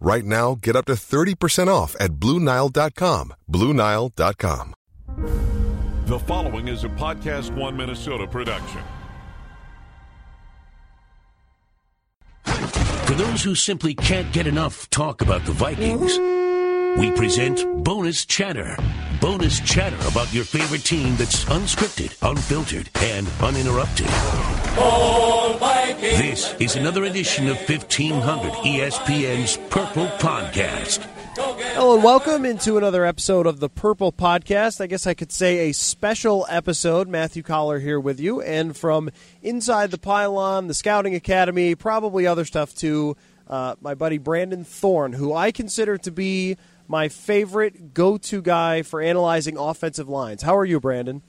Right now, get up to 30% off at BlueNile.com. BlueNile.com. The following is a Podcast One Minnesota production. For those who simply can't get enough talk about the Vikings, we present Bonus Chatter. Bonus chatter about your favorite team that's unscripted, unfiltered, and uninterrupted. This is another edition of 1500 ESPN's Purple Podcast. Hello and welcome into another episode of the Purple Podcast. I guess I could say a special episode. Matthew Collar here with you. And from inside the pylon, the Scouting Academy, probably other stuff too, my buddy Brandon Thorne, who I consider to be my favorite go-to guy for analyzing offensive lines. How are you, Brandon?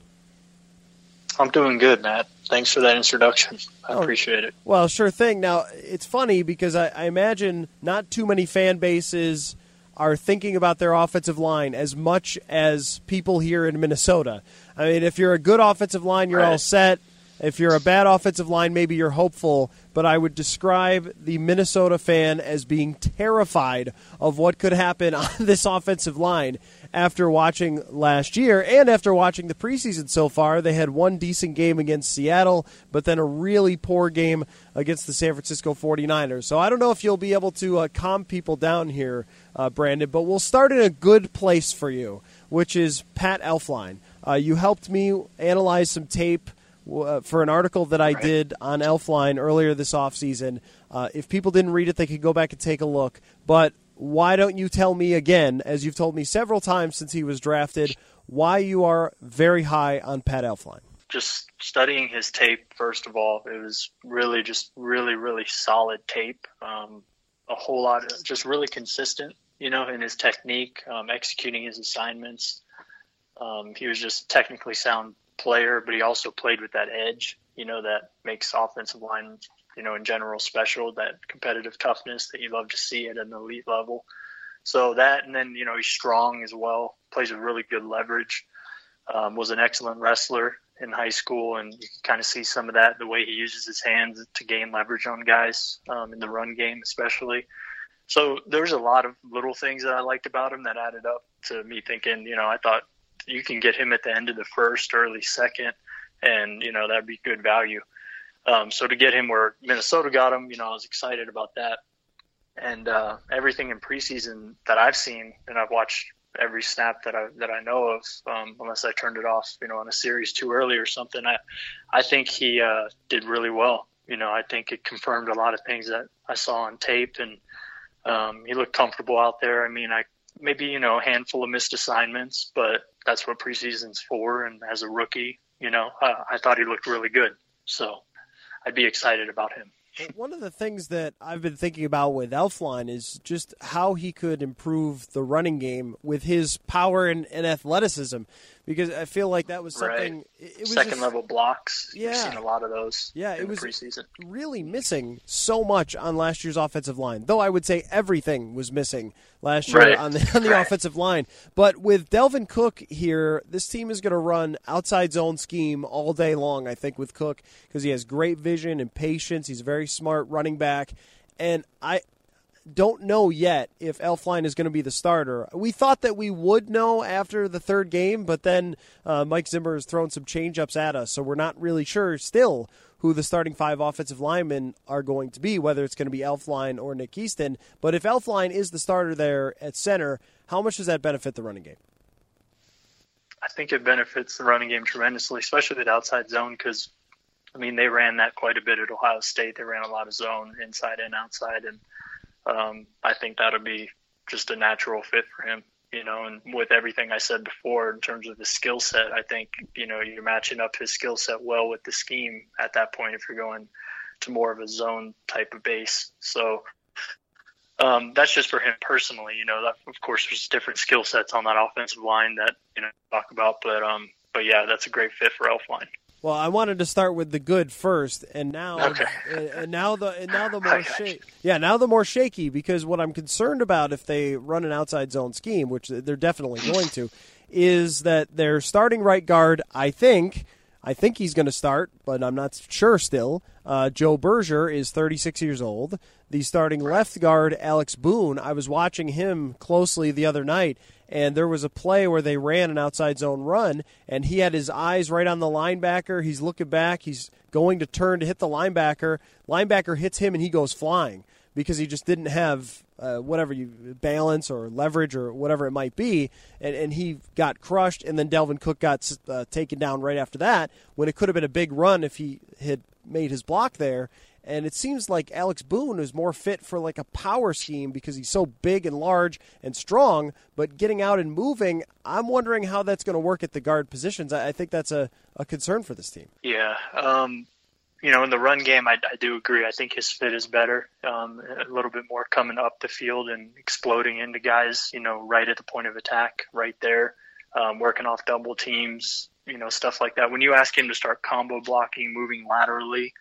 I'm doing good, Matt. Thanks for that introduction. I appreciate it. Well, sure thing. Now, it's funny because I imagine not too many fan bases are thinking about their offensive line as much as people here in Minnesota. I mean, if you're a good offensive line, you're all set. If you're a bad offensive line, maybe you're hopeful, but I would describe the Minnesota fan as being terrified of what could happen on this offensive line after watching last year and after watching the preseason so far. They had one decent game against Seattle, but then a really poor game against the San Francisco 49ers. So I don't know if you'll be able to calm people down here, Brandon, but we'll start in a good place for you, which is Pat Elflein. You helped me analyze some tape for an article that I did on Elflein earlier this offseason. If people didn't read it, they could go back and take a look. But why don't you tell me again, as you've told me several times since he was drafted, why you are very high on Pat Elflein? Just studying his tape, first of all, it was really just really solid tape. A whole lot, just really consistent, you know, in his technique, executing his assignments. He was just technically sound player, but he also played with that edge, you know, that makes offensive line, you know, in general special, that competitive toughness that you love to see at an elite level. So that, and then, you know, he's strong as well, plays with really good leverage, was an excellent wrestler in high school, and you can kind of see some of that, the way he uses his hands to gain leverage on guys in the run game especially. So there's a lot of little things that I liked about him that added up to me thinking, you know, I thought, you can get him at the end of the first, early second, and, you know, that'd be good value. So to get him where Minnesota got him, you know, I was excited about that. And everything in preseason that I've seen, and I've watched every snap that I know of, unless I turned it off, you know, on a series too early or something, I think he did really well. You know, I think it confirmed a lot of things that I saw on tape, and he looked comfortable out there. I mean, maybe, you know, a handful of missed assignments, but that's what preseason's for. And as a rookie, you know, I thought he looked really good. So I'd be excited about him. One of the things that I've been thinking about with Elflein is just how he could improve the running game with his power and athleticism, because I feel like that was something. Right. It was second-level blocks. Yeah. We've seen a lot of those in the preseason. Really missing so much on last year's offensive line, though I would say everything was missing last year on the offensive line. But with Dalvin Cook here, this team is going to run outside zone scheme all day long, I think, with Cook, because he has great vision and patience. He's very smart running back, and I don't know yet if Elflein is going to be the starter. We thought that we would know after the third game, but then Mike Zimmer has thrown some change-ups at us, so we're not really sure still who the starting five offensive linemen are going to be, whether it's going to be Elflein or Nick Easton. But if Elflein is the starter there at center, how much does that benefit the running game? I think it benefits the running game tremendously, especially with outside zone, because, I mean, they ran that quite a bit at Ohio State. They ran a lot of zone inside and outside, and I think that'll be just a natural fit for him, you know. And with everything I said before in terms of the skill set, I think, you know, you're matching up his skill set well with the scheme at that point if you're going to more of a zone type of base. So that's just for him personally, you know. That, of course, there's different skill sets on that offensive line that, you know, talk about, but yeah, that's a great fit for Elflein. Well, I wanted to start with the good first, and now, okay. and now the more shaky, because what I'm concerned about if they run an outside zone scheme, which they're definitely going to, is that their starting right guard, I think he's going to start, but I'm not sure still. Joe Berger is 36 years old. The starting left guard, Alex Boone, I was watching him closely the other night, and there was a play where they ran an outside zone run, and he had his eyes right on the linebacker. He's looking back. He's going to turn to hit the linebacker. Linebacker hits him, and he goes flying because he just didn't have balance or leverage or whatever it might be, and he got crushed, and then Dalvin Cook got taken down right after that when it could have been a big run if he had made his block there. And it seems like Alex Boone is more fit for like a power scheme because he's so big and large and strong, but getting out and moving, I'm wondering how that's going to work at the guard positions. I think that's a concern for this team. Yeah, you know, in the run game, I do agree. I think his fit is better, a little bit more coming up the field and exploding into guys, you know, right at the point of attack, right there, working off double teams, you know, stuff like that. When you ask him to start combo blocking, moving laterally,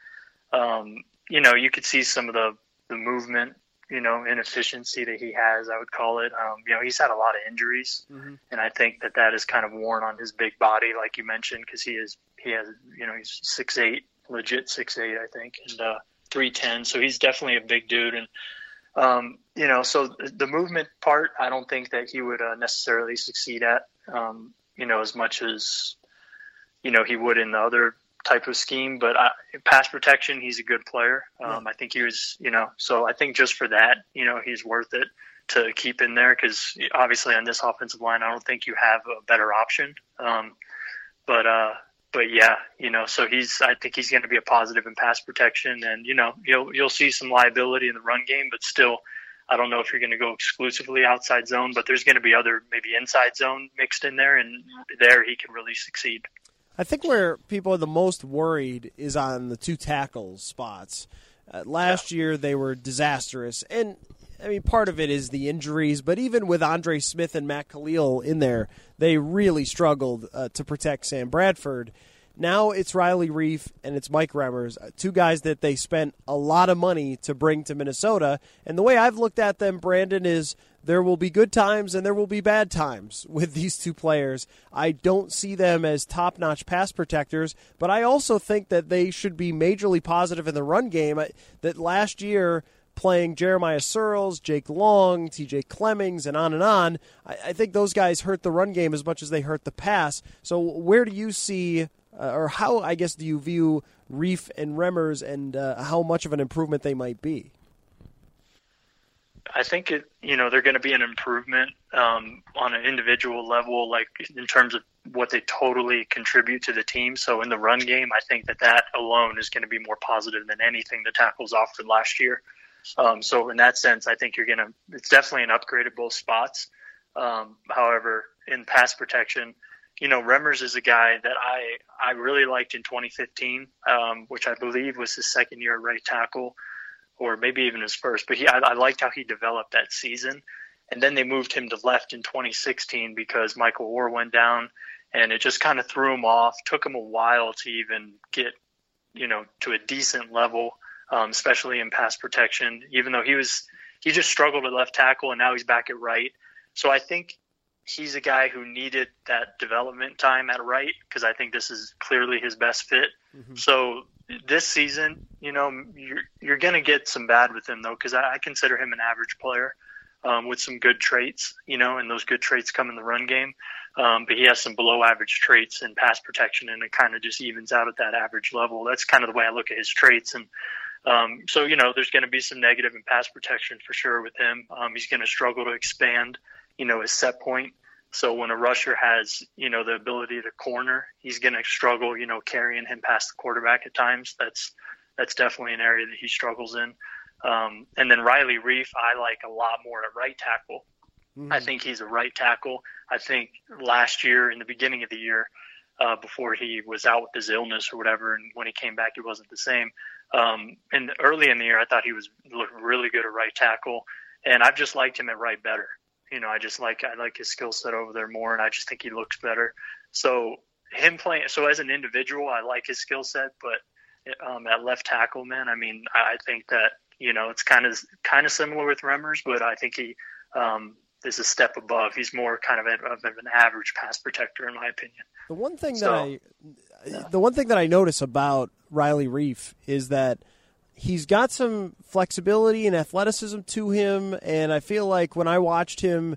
you know, you could see some of the movement, you know, inefficiency that he has, I would call it. You know, he's had a lot of injuries, mm-hmm. and I think that is kind of worn on his big body, like you mentioned, because he has, you know, he's 6'8". Legit 6'8", I think, and 310. So he's definitely a big dude, and you know, so the movement part, I don't think that he would necessarily succeed at, you know, as much as, you know, he would in the other type of scheme. But pass protection, he's a good player. I think he was, you know, so I think just for that, you know, he's worth it to keep in there because obviously on this offensive line, I don't think you have a better option. But yeah, you know, so I think he's going to be a positive in pass protection, and you know, you'll see some liability in the run game, but still, I don't know if you're going to go exclusively outside zone, but there's going to be other maybe inside zone mixed in there, and there he can really succeed. I think where people are the most worried is on the two tackle spots. Last year they were disastrous, and I mean, part of it is the injuries, but even with Andre Smith and Matt Khalil in there, they really struggled to protect Sam Bradford. Now it's Riley Reiff and it's Mike Remmers, two guys that they spent a lot of money to bring to Minnesota. And the way I've looked at them, Brandon, is there will be good times and there will be bad times with these two players. I don't see them as top-notch pass protectors, but I also think that they should be majorly positive in the run game. That last year, playing Jeremiah Sirles, Jake Long, TJ Clemmings, and on, I think those guys hurt the run game as much as they hurt the pass. So where do you see, or how, I guess, do you view Reiff and Remmers and how much of an improvement they might be? I think, you know, they're going to be an improvement on an individual level, like in terms of what they totally contribute to the team. So in the run game, I think that alone is going to be more positive than anything the tackles offered last year. So in that sense, I think it's definitely an upgrade at both spots. However, in pass protection, you know, Remmers is a guy that I really liked in 2015, which I believe was his second year at right tackle, or maybe even his first, but I liked how he developed that season. And then they moved him to left in 2016 because Michael Oher went down, and it just kind of threw him off, took him a while to even get, you know, to a decent level. Especially in pass protection, even though he just struggled at left tackle, and now he's back at right. So I think he's a guy who needed that development time at right, because I think this is clearly his best fit. Mm-hmm. So this season, you know, you're going to get some bad with him, though, because I consider him an average player with some good traits, you know, and those good traits come in the run game. But he has some below average traits in pass protection, and it kind of just evens out at that average level. That's kind of the way I look at his traits. And so, you know, there's going to be some negative in pass protection for sure with him. He's going to struggle to expand, you know, his set point. So when a rusher has, you know, the ability to corner, he's going to struggle, you know, carrying him past the quarterback at times. That's definitely an area that he struggles in. And then Riley Reiff, I like a lot more at right tackle. Mm-hmm. I think he's a right tackle. I think last year, in the beginning of the year, before he was out with his illness or whatever, and when he came back, he wasn't the same. And early in the year, I thought he looked really good at right tackle, and I've just liked him at right better. You know, I like his skill set over there more, and I just think he looks better. So him playing, so as an individual, I like his skill set, but at left tackle, man, I mean, I think that, you know, it's kind of similar with Remmers, but I think he is a step above. He's more kind of an average pass protector, in my opinion. The one thing that I notice about Riley Reiff is that he's got some flexibility and athleticism to him, and I feel like when I watched him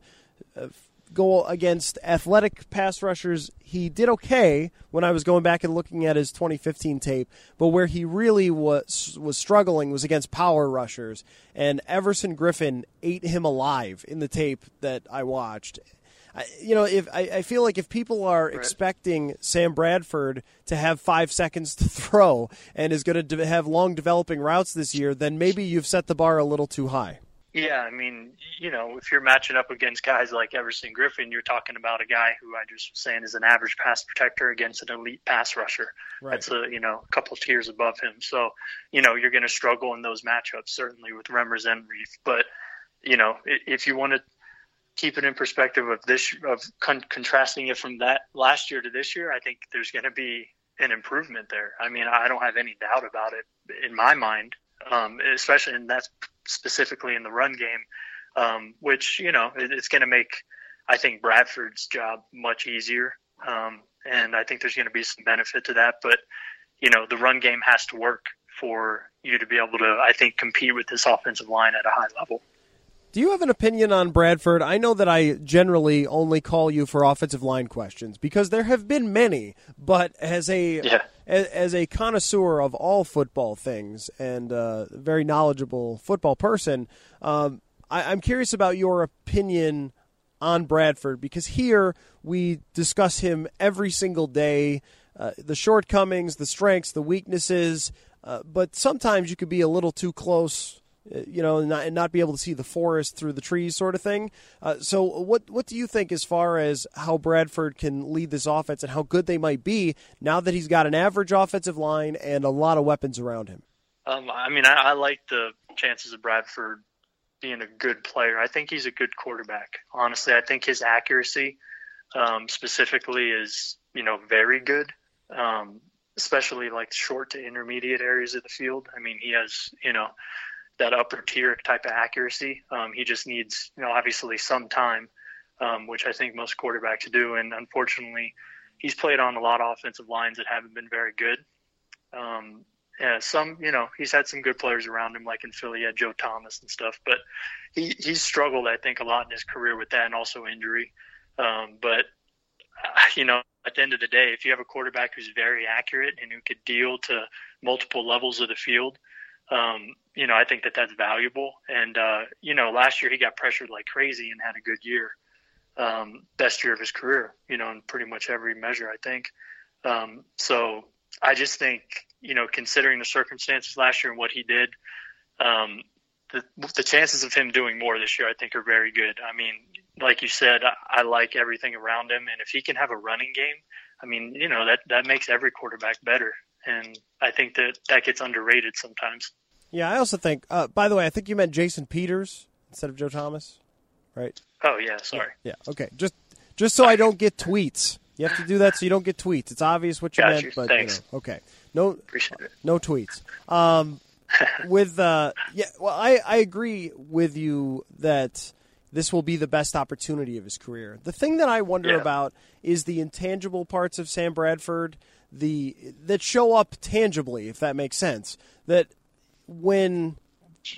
go against athletic pass rushers, he did okay when I was going back and looking at his 2015 tape, but where he really was struggling was against power rushers, and Everson Griffen ate him alive in the tape that I watched. I feel like if people are expecting Sam Bradford to have 5 seconds to throw and is going to have long developing routes this year, then maybe you've set the bar a little too high. Yeah, I mean, you know, if you're matching up against guys like Everson Griffen, you're talking about a guy who I just was saying is an average pass protector against an elite pass rusher. Right. That's a couple of tiers above him. So, you know, you're going to struggle in those matchups, certainly with Remmers and Reiff. But, you know, if you want to keep it in perspective of this, of contrasting it from that last year to this year, I think there's going to be an improvement there. I mean, I don't have any doubt about it in my mind, especially, and that's specifically in the run game, which, you know, it's going to make, I think, Bradford's job much easier. And I think there's going to be some benefit to that, but, you know, the run game has to work for you to be able to, I think, compete with this offensive line at a high level. Do you have an opinion on Bradford? I know that I generally only call you for offensive line questions because there have been many, but as a connoisseur of all football things and a very knowledgeable football person, I'm curious about your opinion on Bradford because here we discuss him every single day, the shortcomings, the strengths, the weaknesses, but sometimes you could be a little too close, you know, and not be able to see the forest through the trees sort of thing. So what do you think as far as how Bradford can lead this offense and how good they might be now that he's got an average offensive line and a lot of weapons around him? I mean, I like the chances of Bradford being a good player. I think he's a good quarterback. Honestly, I think his accuracy specifically is, you know, very good, especially like short to intermediate areas of the field. I mean, he has, you know, that upper tier type of accuracy. He just needs, you know, obviously some time, which I think most quarterbacks do. And unfortunately, he's played on a lot of offensive lines that haven't been very good. Some, you know, he's had some good players around him, like in Philly, he had Joe Thomas and stuff, but he's struggled, I think, a lot in his career with that and also injury. But you know, at the end of the day, if you have a quarterback who's very accurate and who could deal to multiple levels of the field, you know, I think that that's valuable. And, you know, last year he got pressured like crazy and had a good year, best year of his career, you know, in pretty much every measure, I think. So I just think, you know, considering the circumstances last year and what he did, the chances of him doing more this year, I think, are very good. I mean, like you said, I like everything around him. And if he can have a running game, I mean, you know, that makes every quarterback better. And I think that gets underrated sometimes. Yeah, I also think, by the way, I think you meant Jason Peters instead of Joe Thomas, right? Oh, yeah, sorry. Yeah, okay. Just so I don't get tweets. You have to do that so you don't get tweets. It's obvious what you meant. You. But, thanks. You know, okay. No, appreciate it. No tweets. I agree with you that this will be the best opportunity of his career. The thing that I wonder about is the intangible parts of Sam Bradford that show up tangibly, if that makes sense, that when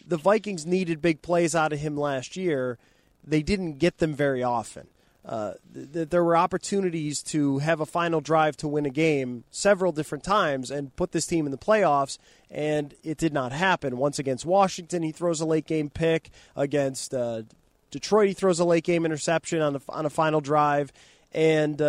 the Vikings needed big plays out of him last year, they didn't get them very often. There were opportunities to have a final drive to win a game several different times and put this team in the playoffs, and it did not happen. Once against Washington, he throws a late-game pick. Against Detroit, he throws a late-game interception on a final drive. And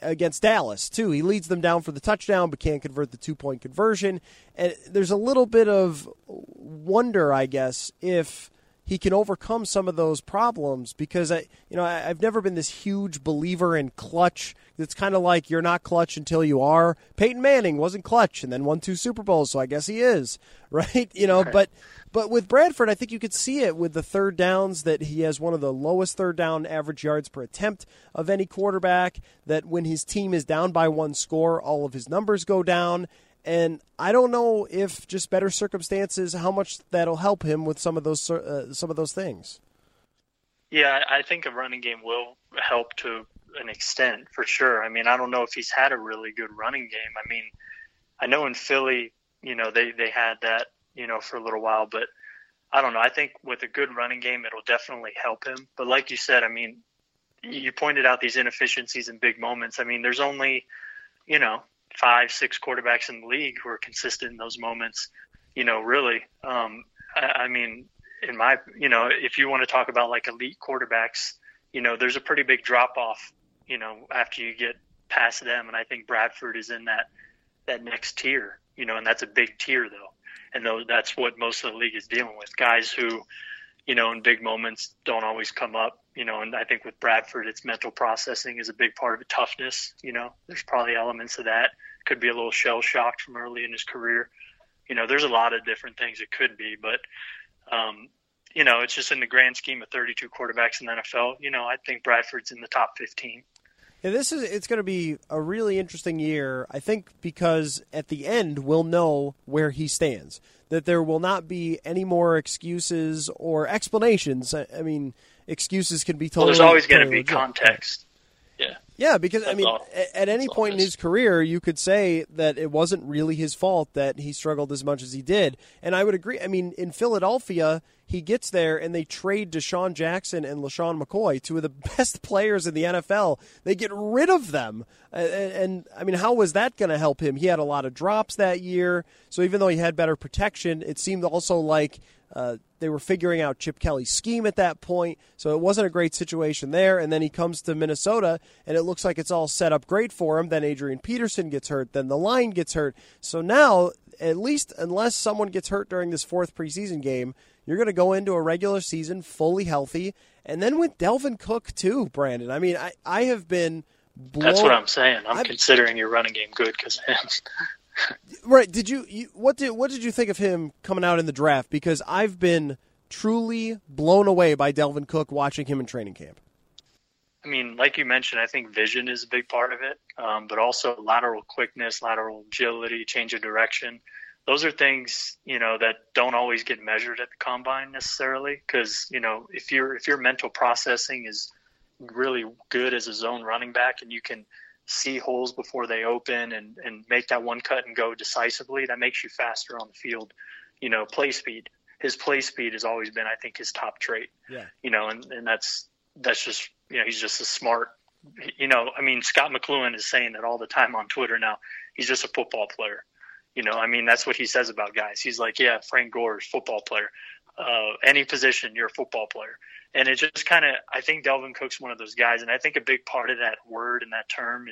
against Dallas, too. He leads them down for the touchdown but can't convert the two-point conversion. And there's a little bit of wonder, I guess, if he can overcome some of those problems, because I've never been this huge believer in clutch. It's kind of like you're not clutch until you are. Peyton Manning wasn't clutch and then won 2 Super Bowls, so I guess he is, right? Right. But with Bradford, I think you could see it with the third downs, that he has one of the lowest third down average yards per attempt of any quarterback, that when his team is down by one score, all of his numbers go down. And I don't know if just better circumstances, how much that'll help him with some of those things. Yeah, I think a running game will help to an extent, for sure. I mean, I don't know if he's had a really good running game. I mean, I know in Philly, they had that, for a little while, but I don't know. I think with a good running game, it'll definitely help him. But like you said, I mean, you pointed out these inefficiencies in big moments. I mean, there's only, 5-6 quarterbacks in the league who are consistent in those moments, really. If you want to talk about like elite quarterbacks, there's a pretty big drop off, after you get past them. And I think Bradford is in that next tier, and that's a big tier though. And though that's what most of the league is dealing with, guys who, in big moments don't always come up, and I think with Bradford, it's mental processing is a big part of it. Toughness, there's probably elements of that. Could be a little shell shocked from early in his career. There's a lot of different things it could be, but, it's just in the grand scheme of 32 quarterbacks in the NFL, I think Bradford's in the top 15. Yeah, it's going to be a really interesting year, I think, because at the end we'll know where he stands, that there will not be any more excuses or explanations. I mean, excuses can be totally... Well, there's always going to be context. Yeah. Yeah, because, at any point in his career, you could say that it wasn't really his fault that he struggled as much as he did. And I would agree. I mean, in Philadelphia, he gets there and they trade DeSean Jackson and LeSean McCoy, two of the best players in the NFL. They get rid of them. And I mean, how was that going to help him? He had a lot of drops that year. So even though he had better protection, it seemed also like they were figuring out Chip Kelly's scheme at that point. So it wasn't a great situation there. And then he comes to Minnesota and it looks like it's all set up great for him. Then Adrian Peterson gets hurt. Then the line gets hurt. So now, at least unless someone gets hurt during this fourth preseason game, you're going to go into a regular season fully healthy. And then with Dalvin Cook too, Brandon. I mean, I have been blown. That's what I'm saying. I'm considering your running game good because of him. Right. What did you think of him coming out in the draft? Because I've been truly blown away by Dalvin Cook watching him in training camp. I mean, like you mentioned, I think vision is a big part of it, but also lateral quickness, lateral agility, change of direction. Those are things, that don't always get measured at the combine necessarily, because, if your mental processing is really good as a zone running back and you can see holes before they open and make that one cut and go decisively, that makes you faster on the field. Play speed. His play speed has always been, I think, his top trait. Yeah. And that's just, he's just a smart, Scott McCloughan is saying that all the time on Twitter now. He's just a football player. That's what he says about guys. He's like, yeah, Frank Gore is a football player. Any position, you're a football player. And it just kind of, I think Dalvin Cook's one of those guys. And I think a big part of that word and that term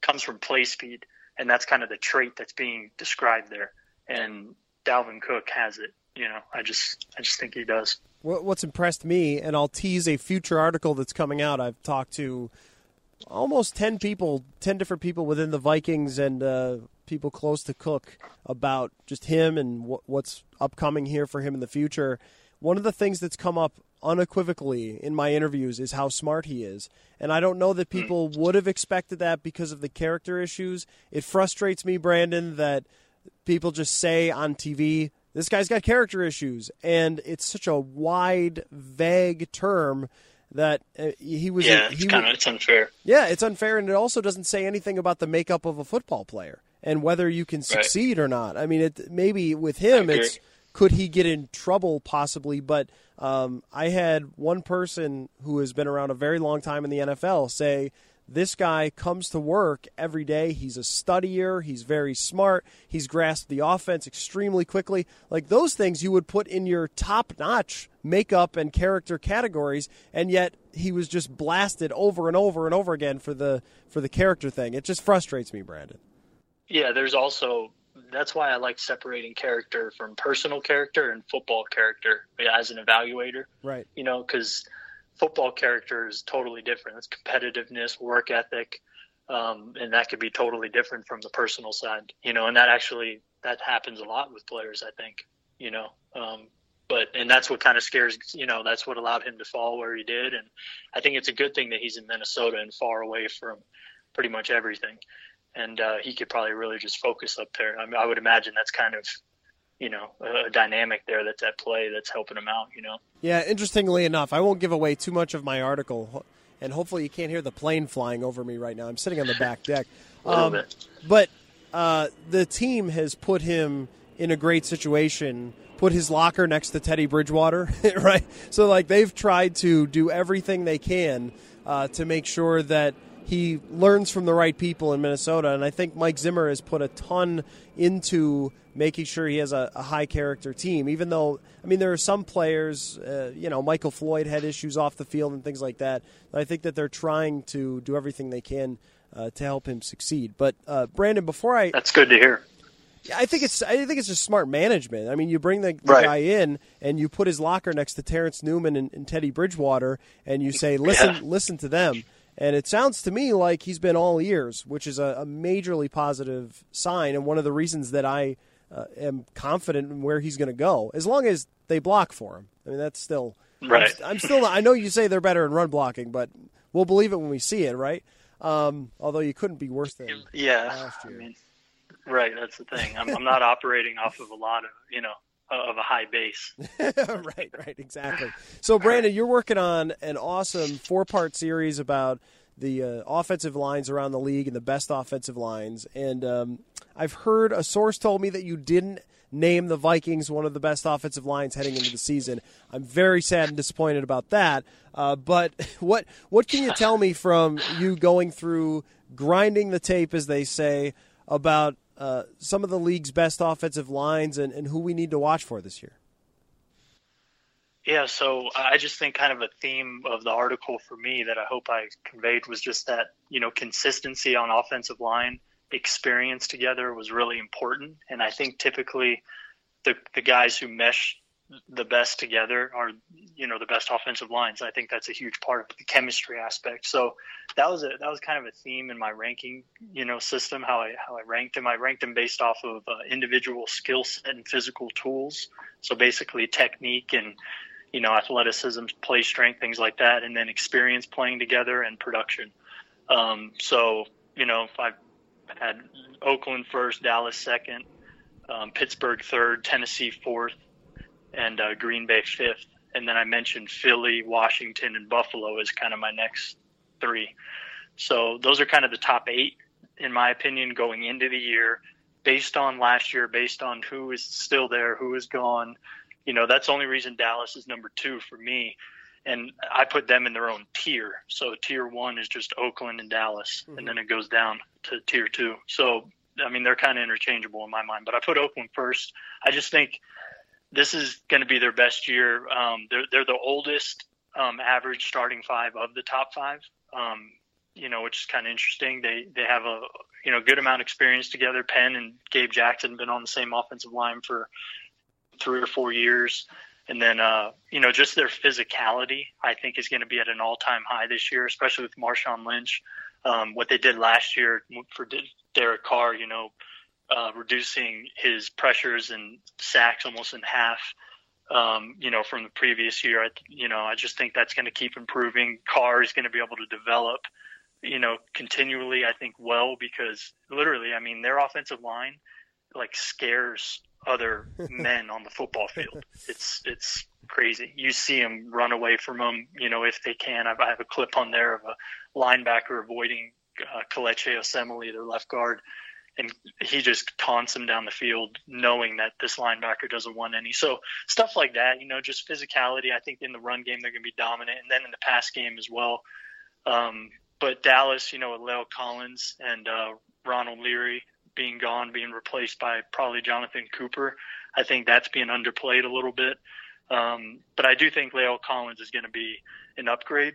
comes from play speed. And that's kind of the trait that's being described there. And Dalvin Cook has it. I just think he does. What's impressed me, and I'll tease a future article that's coming out. I've talked to almost 10 different people within the Vikings and people close to Cook about just him and what's upcoming here for him in the future. One of the things that's come up unequivocally in my interviews is how smart he is. And I don't know that people would have expected that because of the character issues. It frustrates me, Brandon, that people just say on TV, this guy's got character issues, and it's such a wide, vague term that he was... Yeah, it's unfair. Yeah, it's unfair, and it also doesn't say anything about the makeup of a football player and whether you can succeed or not. I mean, maybe with him, it's could he get in trouble possibly, but I had one person who has been around a very long time in the NFL say This guy comes to work every day. He's a studier. He's very smart. He's grasped the offense extremely quickly. Like, those things you would put in your top-notch makeup and character categories, and yet he was just blasted over and over and over again for the character thing. It just frustrates me, Brandon. Yeah, there's also – that's why I like separating character from personal character and football character as an evaluator. Right. You know, because – football character is totally different. It's competitiveness, work ethic, and that could be totally different from the personal side, you know, and that happens a lot with players, I think, you know, and that's what kind of scares, you know, that's what allowed him to fall where he did. And I think it's a good thing that he's in Minnesota and far away from pretty much everything. And he could probably really just focus up there. I mean, I would imagine that's kind of, you know, a dynamic there that's at play that's helping him out, you know. Yeah, interestingly enough, I won't give away too much of my article, and hopefully you can't hear the plane flying over me right now. I'm sitting on the back deck. But the team has put him in a great situation, put his locker next to Teddy Bridgewater, right? So, like, they've tried to do everything they can to make sure that he learns from the right people in Minnesota, and I think Mike Zimmer has put a ton into making sure he has a high-character team, even though, I mean, there are some players, you know, Michael Floyd had issues off the field and things like that. I think that they're trying to do everything they can to help him succeed. But, Brandon, that's good to hear. I think it's just smart management. I mean, you bring the guy in and you put his locker next to Terrence Newman and Teddy Bridgewater, and you say, listen to them. And it sounds to me like he's been all ears, which is a majorly positive sign, and one of the reasons that I am confident in where he's going to go, as long as they block for him. I mean, that's still right. I'm still. I know you say they're better in run blocking, but we'll believe it when we see it, right? Although you couldn't be worse than last year. I mean, right, that's the thing. I'm not operating off of a lot of, you know, of a high base. right, exactly. So, Brandon, you're working on an awesome 4-part series about the offensive lines around the league and the best offensive lines. And I've heard a source told me that you didn't name the Vikings one of the best offensive lines heading into the season. I'm very sad and disappointed about that. But what can you tell me from you going through grinding the tape, as they say, about some of the league's best offensive lines and who we need to watch for this year? Yeah, so I just think kind of a theme of the article for me that I hope I conveyed was just that, you know, consistency on offensive line, experience together was really important. And I think typically the guys who mesh the best together are, you know, the best offensive lines. I think that's a huge part of the chemistry aspect. So that was kind of a theme in my ranking, you know, system, how I ranked him. I ranked him based off of individual skill set and physical tools. So basically technique and, you know, athleticism, play strength, things like that, and then experience playing together and production. So, you know, I had Oakland first, Dallas second, Pittsburgh third, Tennessee fourth, and Green Bay fifth. And then I mentioned Philly, Washington, and Buffalo as kind of my next three. So those are kind of the top 8, in my opinion, going into the year, based on last year, based on who is still there, who is gone. You know, that's the only reason Dallas is number 2 for me. And I put them in their own tier. So tier 1 is just Oakland and Dallas. Mm-hmm. And then it goes down to tier 2. So, I mean, they're kind of interchangeable in my mind. But I put Oakland first. I just think this is going to be their best year. They're the oldest average starting 5 of the top 5. You know, which is kind of interesting. They have a, you know, good amount of experience together. Penn and Gabe Jackson have been on the same offensive line for 3 or 4 years. And then, you know, just their physicality, I think, is going to be at an all-time high this year, especially with Marshawn Lynch. What they did last year for Derek Carr, you know, reducing his pressures and sacks almost in half, you know, from the previous year. I just think that's going to keep improving. Carr is going to be able to develop, you know, continually, I think, well, because literally, I mean, their offensive line, like, scares other men on the football field. It's crazy. You see them run away from them, you know, if they can. I have a clip on there of a linebacker avoiding Kelechi Osemele, their left guard, and he just taunts him down the field, knowing that this linebacker doesn't want any. So stuff like that, you know, just physicality. I think in the run game, they're going to be dominant. And then in the pass game as well. But Dallas, you know, with La'el Collins and Ronald Leary being gone, being replaced by probably Jonathan Cooper, I think that's being underplayed a little bit. But I do think La'el Collins is going to be an upgrade.